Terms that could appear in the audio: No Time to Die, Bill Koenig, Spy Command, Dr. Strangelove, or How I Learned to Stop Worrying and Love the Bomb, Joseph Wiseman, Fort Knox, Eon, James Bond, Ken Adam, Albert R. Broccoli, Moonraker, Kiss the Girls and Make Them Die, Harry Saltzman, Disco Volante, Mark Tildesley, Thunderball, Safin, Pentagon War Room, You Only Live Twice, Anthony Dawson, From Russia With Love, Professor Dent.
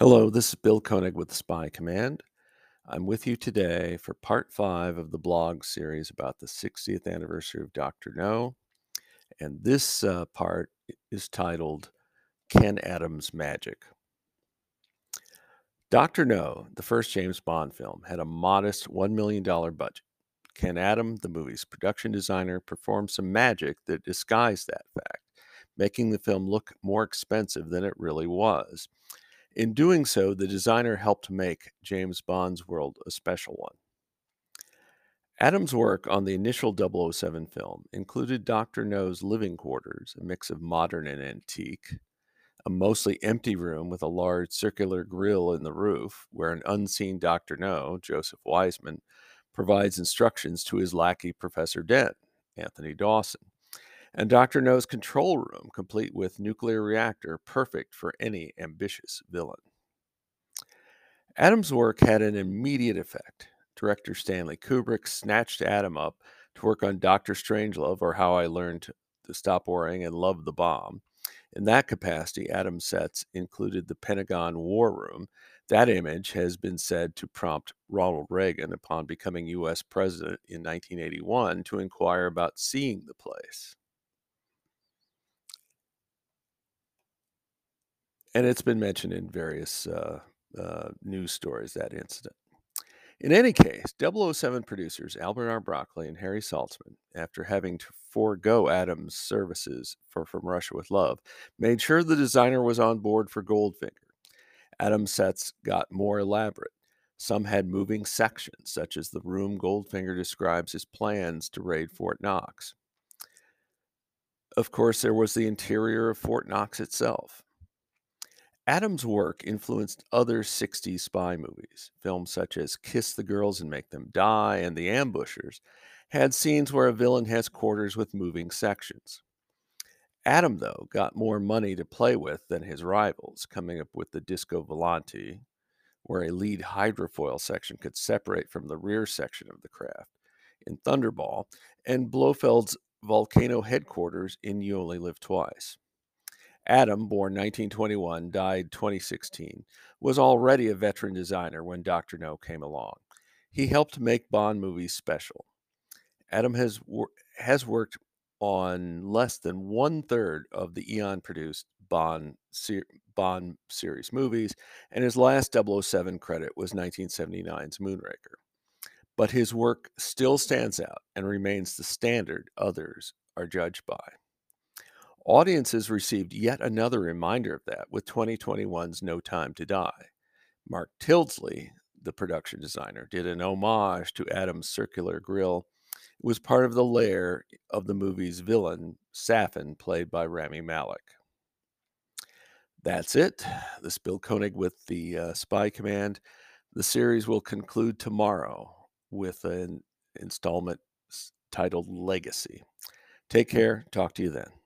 Hello, this is Bill Koenig with Spy Command. I'm with you today for part 5 of the blog series about the 60th anniversary of Dr. No. And this part is titled Ken Adam's Magic. Dr. No, the first James Bond film, had a modest $1 million budget. Ken Adam, the movie's production designer, performed some magic that disguised that fact, making the film look more expensive than it really was. In doing so, the designer helped make James Bond's world a special one. Adam's work on the initial 007 film included Dr. No's living quarters, a mix of modern and antique, a mostly empty room with a large circular grille in the roof where an unseen Dr. No, Joseph Wiseman, provides instructions to his lackey Professor Dent, Anthony Dawson, and Dr. No's control room, complete with nuclear reactor, perfect for any ambitious villain. Adam's work had an immediate effect. Director Stanley Kubrick snatched Adam up to work on Dr. Strangelove, or How I Learned to Stop Worrying and Love the Bomb. In that capacity, Adam's sets included the Pentagon War Room. That image has been said to prompt Ronald Reagan, upon becoming U.S. president in 1981, to inquire about seeing the place. And it's been mentioned in various news stories, that incident. In any case, 007 producers Albert R. Broccoli and Harry Saltzman, after having to forego Adam's services for From Russia With Love, made sure the designer was on board for Goldfinger. Adam's sets got more elaborate. Some had moving sections, such as the room Goldfinger describes his plans to raid Fort Knox. Of course, there was the interior of Fort Knox itself. Adam's work influenced other 60s spy movies. Films such as Kiss the Girls and Make Them Die and The Ambushers had scenes where a villain has quarters with moving sections. Adam, though, got more money to play with than his rivals, coming up with the Disco Volante, where a lead hydrofoil section could separate from the rear section of the craft, in Thunderball, and Blofeld's volcano headquarters in You Only Live Twice. Adam, born 1921, died 2016, was already a veteran designer when Dr. No came along. He helped make Bond movies special. Adam has worked on less than one-third of the Eon-produced Bond series movies, and his last 007 credit was 1979's Moonraker. But his work still stands out and remains the standard others are judged by. Audiences received yet another reminder of that with 2021's No Time to Die. Mark Tildesley, the production designer, did an homage to Adam's circular grille. It was part of the lair of the movie's villain, Safin, played by Rami Malek. That's it. This is Bill Koenig with the Spy Command. The series will conclude tomorrow with an installment titled Legacy. Take care. Talk to you then.